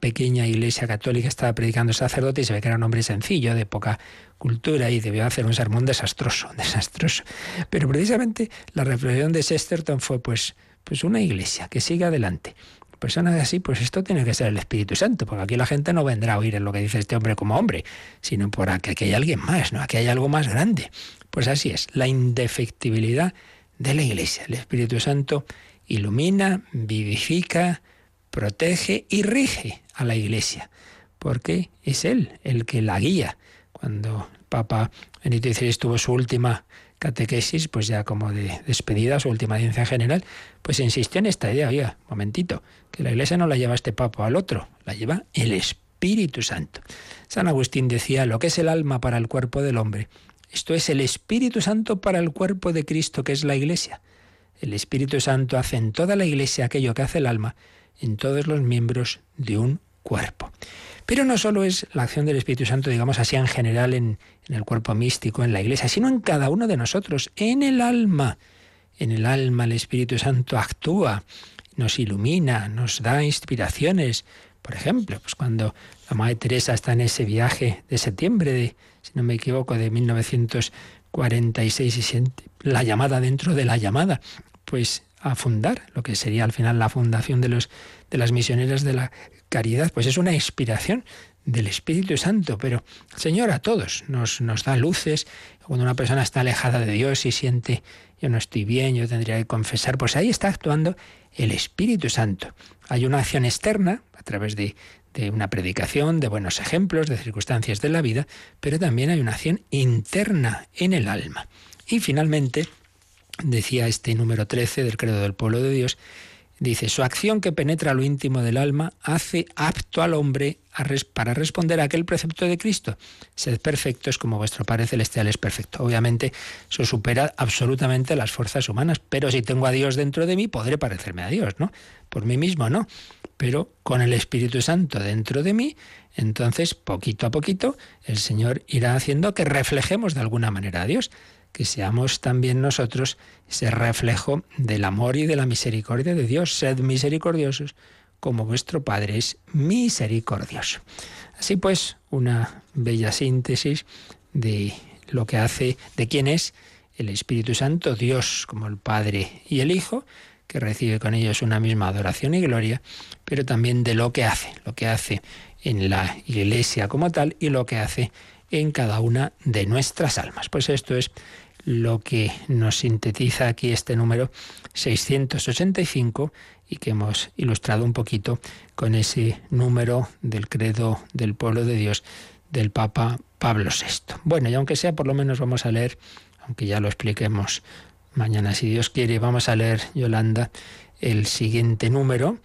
pequeña iglesia católica, estaba predicando sacerdote y se ve que era un hombre sencillo, de poca cultura, y debió hacer un sermón desastroso. Pero precisamente la reflexión de Chesterton fue pues una iglesia que sigue adelante. Personas así, pues esto tiene que ser el Espíritu Santo, porque aquí la gente no vendrá a oír lo que dice este hombre como hombre, sino por aquí hay alguien más, ¿no? Aquí hay algo más grande. Pues así es, la indefectibilidad de la Iglesia. El Espíritu Santo ilumina, vivifica, protege y rige a la Iglesia, porque es Él el que la guía. Cuando el Papa Benedicto XVI tuvo su última catequesis, pues ya como de despedida, su última audiencia general, pues insistió en esta idea, oiga, momentito, que la Iglesia no la lleva este papa o al otro, la lleva el Espíritu Santo. San Agustín decía, lo que es el alma para el cuerpo del hombre, esto es el Espíritu Santo para el cuerpo de Cristo, que es la Iglesia. El Espíritu Santo hace en toda la Iglesia aquello que hace el alma en todos los miembros de un cuerpo. Pero no solo es la acción del Espíritu Santo, digamos así, en general en el cuerpo místico, en la Iglesia, sino en cada uno de nosotros, en el alma. En el alma el Espíritu Santo actúa, nos ilumina, nos da inspiraciones. Por ejemplo, pues cuando la Madre Teresa está en ese viaje de septiembre, si no me equivoco, de 1946, y siente la llamada dentro de la llamada, pues a fundar, lo que sería al final la fundación de las Misioneras de la Caridad, pues es una inspiración del Espíritu Santo, pero el Señor a todos nos da luces. Cuando una persona está alejada de Dios y siente, yo no estoy bien, yo tendría que confesar, pues ahí está actuando el Espíritu Santo. Hay una acción externa a través de una predicación, de buenos ejemplos, de circunstancias de la vida, pero también hay una acción interna en el alma. Y finalmente, decía este número 13 del Credo del Pueblo de Dios, Dice, su acción que penetra lo íntimo del alma hace apto al hombre para responder a aquel precepto de Cristo. Sed perfectos como vuestro Padre Celestial es perfecto. Obviamente eso supera absolutamente las fuerzas humanas, pero si tengo a Dios dentro de mí podré parecerme a Dios, ¿no? Por mí mismo no, pero con el Espíritu Santo dentro de mí, entonces poquito a poquito el Señor irá haciendo que reflejemos de alguna manera a Dios, que seamos también nosotros ese reflejo del amor y de la misericordia de Dios. Sed misericordiosos como vuestro Padre es misericordioso. Así pues, una bella síntesis de lo que hace, de quién es el Espíritu Santo, Dios como el Padre y el Hijo, que recibe con ellos una misma adoración y gloria, pero también de lo que hace en la Iglesia como tal y lo que hace en cada una de nuestras almas. Pues esto es lo que nos sintetiza aquí este número 685 y que hemos ilustrado un poquito con ese número del Credo del Pueblo de Dios del Papa Pablo VI. Bueno, y aunque sea, por lo menos vamos a leer, aunque ya lo expliquemos mañana si Dios quiere, vamos a leer, Yolanda, el siguiente número,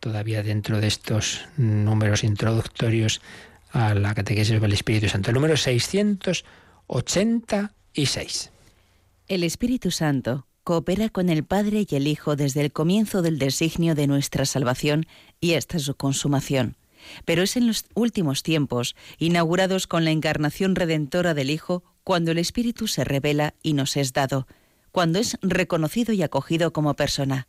todavía dentro de estos números introductorios a la catequesis del Espíritu Santo, el número 686. El Espíritu Santo coopera con el Padre y el Hijo desde el comienzo del designio de nuestra salvación y hasta su consumación. Pero es en los últimos tiempos, inaugurados con la encarnación redentora del Hijo, cuando el Espíritu se revela y nos es dado, cuando es reconocido y acogido como persona.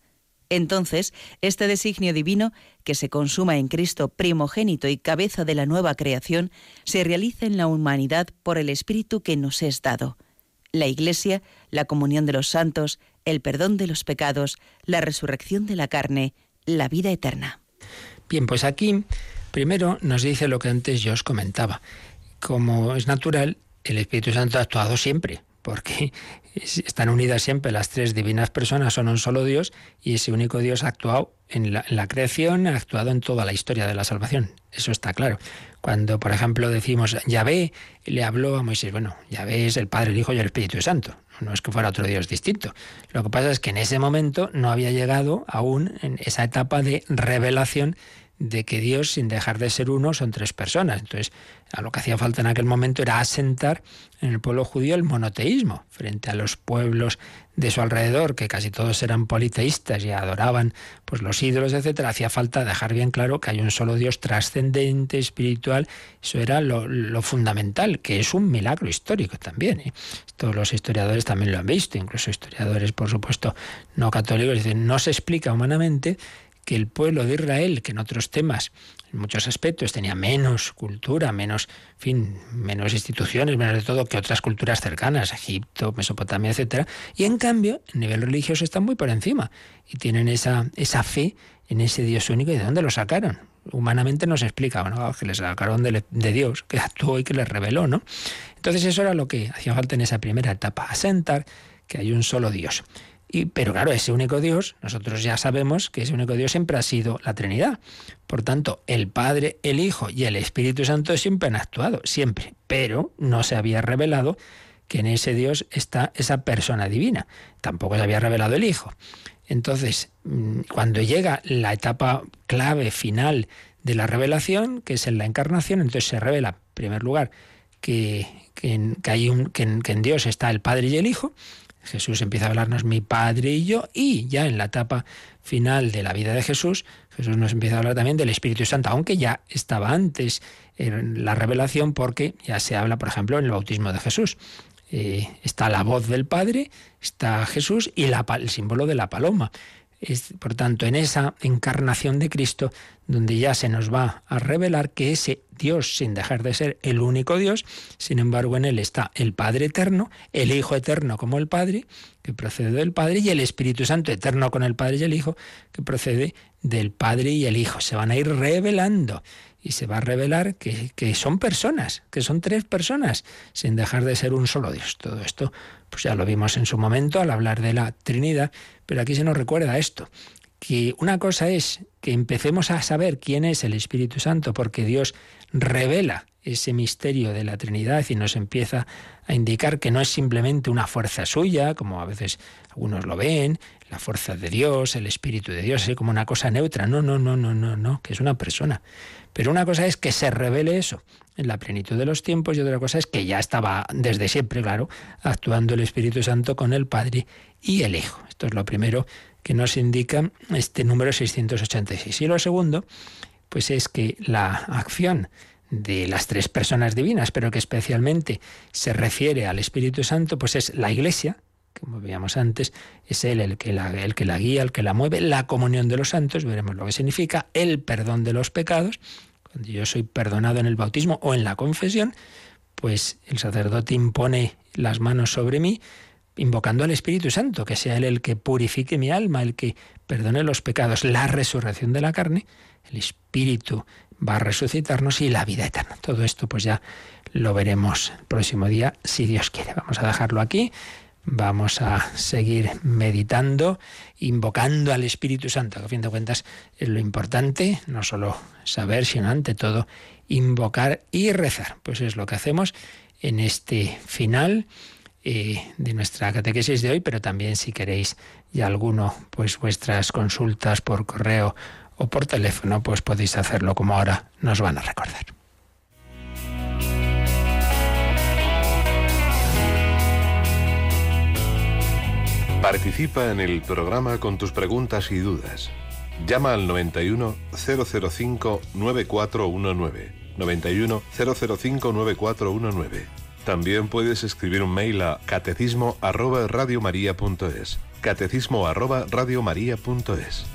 Entonces, este designio divino, que se consuma en Cristo primogénito y cabeza de la nueva creación, se realiza en la humanidad por el Espíritu que nos es dado. La Iglesia, la comunión de los santos, el perdón de los pecados, la resurrección de la carne, la vida eterna. Bien, pues aquí primero nos dice lo que antes yo os comentaba. Como es natural, el Espíritu Santo ha actuado siempre, porque están unidas siempre las tres divinas personas, son un solo Dios, y ese único Dios ha actuado en la creación, ha actuado en toda la historia de la salvación. Eso está claro. Cuando, por ejemplo, decimos, Yahvé le habló a Moisés, bueno, Yahvé es el Padre, el Hijo y el Espíritu Santo. No es que fuera otro Dios distinto. Lo que pasa es que en ese momento no había llegado aún en esa etapa de revelación de que Dios, sin dejar de ser uno, son tres personas. Entonces, a lo que hacía falta en aquel momento era asentar en el pueblo judío el monoteísmo, frente a los pueblos de su alrededor, que casi todos eran politeístas y adoraban pues los ídolos, etcétera. Hacía falta dejar bien claro que hay un solo Dios trascendente, espiritual. Eso era lo fundamental, que es un milagro histórico también, ¿eh? Todos los historiadores también lo han visto, incluso historiadores, por supuesto, no católicos, dicen, no se explica humanamente que el pueblo de Israel, que en otros temas, en muchos aspectos, tenía menos cultura, menos, en fin, menos instituciones, menos de todo que otras culturas cercanas, Egipto, Mesopotamia, etcétera, y en cambio, a nivel religioso están muy por encima y tienen esa fe en ese Dios único. ¿Y de dónde lo sacaron? Humanamente no se explica, bueno, que les sacaron de Dios, que actuó y que les reveló, ¿no? Entonces eso era lo que hacía falta en esa primera etapa, asentar que hay un solo Dios. Pero claro, ese único Dios, nosotros ya sabemos que ese único Dios siempre ha sido la Trinidad. Por tanto, el Padre, el Hijo y el Espíritu Santo siempre han actuado, siempre. Pero no se había revelado que en ese Dios está esa persona divina. Tampoco se había revelado el Hijo. Entonces, cuando llega la etapa clave final de la revelación, que es en la encarnación, entonces se revela, en primer lugar, que en Dios está el Padre y el Hijo. Jesús empieza a hablarnos mi Padre y yo, y ya en la etapa final de la vida de Jesús, Jesús nos empieza a hablar también del Espíritu Santo, aunque ya estaba antes en la revelación, porque ya se habla, por ejemplo, en el bautismo de Jesús. Está la voz del Padre, está Jesús y el símbolo de la paloma. Por tanto, en esa encarnación de Cristo, donde ya se nos va a revelar que ese Dios, sin dejar de ser el único Dios, sin embargo en él está el Padre eterno, el Hijo eterno como el Padre, que procede del Padre, y el Espíritu Santo eterno con el Padre y el Hijo, que procede del Padre y el Hijo. Se van a ir revelando y se va a revelar que son personas, que son tres personas, sin dejar de ser un solo Dios. Todo esto pues ya lo vimos en su momento al hablar de la Trinidad, pero aquí se nos recuerda esto, que una cosa es que empecemos a saber quién es el Espíritu Santo, porque Dios revela ese misterio de la Trinidad y nos empieza a indicar que no es simplemente una fuerza suya, como a veces algunos lo ven, la fuerza de Dios, el Espíritu de Dios, como una cosa neutra. No, que es una persona. Pero una cosa es que se revele eso en la plenitud de los tiempos y otra cosa es que ya estaba desde siempre, claro, actuando el Espíritu Santo con el Padre y el Hijo. Esto es lo primero que nos indica este número 686. Y lo segundo, pues es que la acción de las tres personas divinas, pero que especialmente se refiere al Espíritu Santo, pues es la Iglesia, como veíamos antes, es Él el que la guía, el que la mueve, la comunión de los santos, veremos lo que significa, el perdón de los pecados. Cuando yo soy perdonado en el bautismo o en la confesión, pues el sacerdote impone las manos sobre mí, invocando al Espíritu Santo, que sea Él el que purifique mi alma, el que perdone los pecados, la resurrección de la carne, el Espíritu va a resucitarnos y la vida eterna. Todo esto pues ya lo veremos el próximo día, si Dios quiere. Vamos a dejarlo aquí, vamos a seguir meditando, invocando al Espíritu Santo, que a fin de cuentas es lo importante, no solo saber, sino ante todo invocar y rezar. Pues es lo que hacemos en este final de nuestra catequesis de hoy, pero también si queréis ya alguno, pues vuestras consultas por correo o por teléfono, pues podéis hacerlo como ahora nos van a recordar. Participa en el programa con tus preguntas y dudas. Llama al 91 005 9419. 91 005 9419. También puedes escribir un mail a catecismo@radiomaria.es. catecismo@radiomaria.es.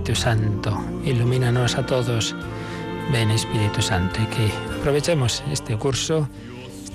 Espíritu Santo, ilumínanos a todos. Ven, Espíritu Santo, y que aprovechemos este curso,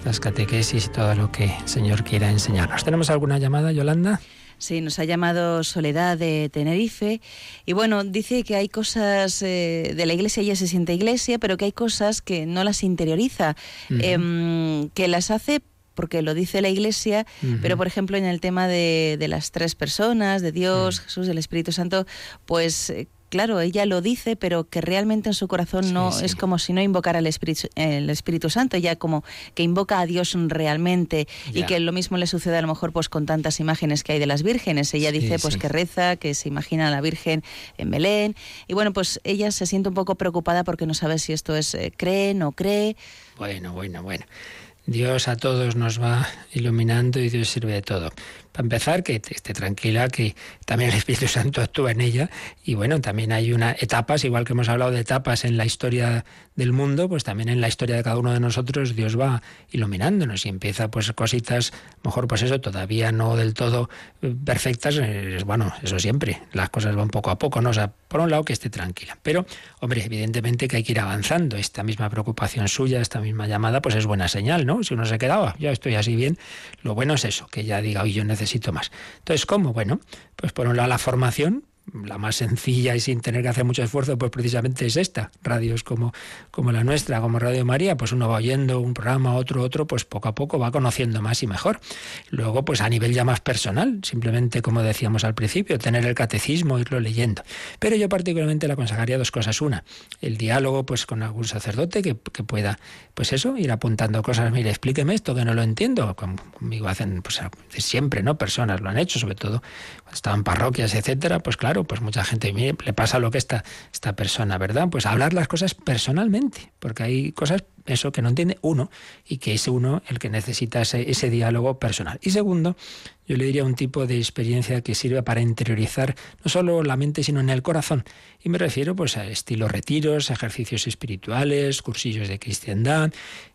las catequesis y todo lo que el Señor quiera enseñarnos. ¿Tenemos alguna llamada, Yolanda? Sí, nos ha llamado Soledad de Tenerife y bueno, dice que hay cosas de la iglesia, ella se siente iglesia, pero que hay cosas que no las interioriza, que las hace porque lo dice la Iglesia, pero por ejemplo en el tema de las tres personas, de Dios, Jesús, el Espíritu Santo, pues claro, ella lo dice, pero que realmente en su corazón no es como si no invocara el Espíritu Santo, ya como que invoca a Dios realmente, y que lo mismo le sucede a lo mejor pues con tantas imágenes que hay de las vírgenes. Ella dice pues que reza, que se imagina a la Virgen en Belén, y bueno, pues ella se siente un poco preocupada porque no sabe si esto es cree, no cree. Bueno. Dios a todos nos va iluminando y Dios sirve de todo. Para empezar, que esté tranquila, que también el Espíritu Santo actúa en ella. Y bueno, también hay unas etapas, igual que hemos hablado de etapas en la historia del mundo, pues también en la historia de cada uno de nosotros Dios va iluminándonos y empieza pues cositas, mejor pues eso, todavía no del todo perfectas. Bueno, eso siempre, las cosas van poco a poco, ¿no? O sea, por un lado que esté tranquila. Pero, hombre, evidentemente que hay que ir avanzando. Esta misma preocupación suya, esta misma llamada, pues es buena señal, ¿no? Si uno se quedaba, ya estoy así bien, lo bueno es eso, que ella diga, oye, yo necesito más. Entonces, ¿cómo? Bueno, pues por un lado la formación, la más sencilla y sin tener que hacer mucho esfuerzo, pues precisamente es esta. Radios como la nuestra, como Radio María, pues uno va oyendo un programa, otro, pues poco a poco va conociendo más y mejor. Luego, pues a nivel ya más personal, simplemente como decíamos al principio, tener el catecismo, irlo leyendo. Pero yo particularmente le aconsejaría dos cosas. Una, el diálogo pues con algún sacerdote que pueda, pues eso, ir apuntando cosas. Mire, explíqueme esto que no lo entiendo. Conmigo hacen, pues siempre, ¿no? Personas lo han hecho, sobre todo cuando estaban parroquias, etcétera, pues claro, pues mucha gente, mire, le pasa lo que esta persona, ¿verdad? Pues hablar las cosas personalmente, porque hay cosas, eso, que no entiende uno, y que es uno el que necesita ese diálogo personal. Y segundo, yo le diría un tipo de experiencia que sirve para interiorizar no solo la mente, sino en el corazón. Y me refiero pues a estilo retiros, ejercicios espirituales, cursillos de cristiandad.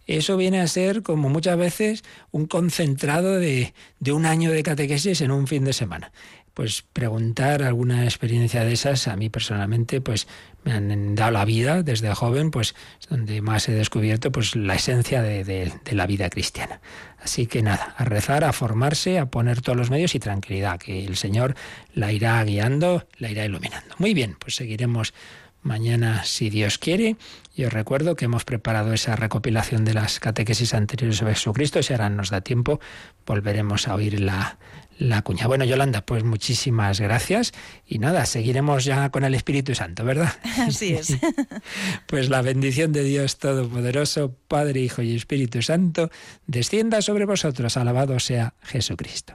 Eso viene a ser, como muchas veces, un concentrado de un año de catequesis en un fin de semana. Pues preguntar alguna experiencia de esas, a mí personalmente, pues me han dado la vida desde joven, pues donde más he descubierto pues la esencia de la vida cristiana. Así que nada, a rezar, a formarse, a poner todos los medios y tranquilidad, que el Señor la irá guiando, la irá iluminando. Muy bien, pues seguiremos mañana, si Dios quiere. Yo recuerdo que hemos preparado esa recopilación de las catequesis anteriores sobre Jesucristo. Si ahora nos da tiempo, volveremos a oír la cuña. Bueno, Yolanda, pues muchísimas gracias. Y nada, seguiremos ya con el Espíritu Santo, ¿verdad? Así es. Pues la bendición de Dios Todopoderoso, Padre, Hijo y Espíritu Santo, descienda sobre vosotros. Alabado sea Jesucristo.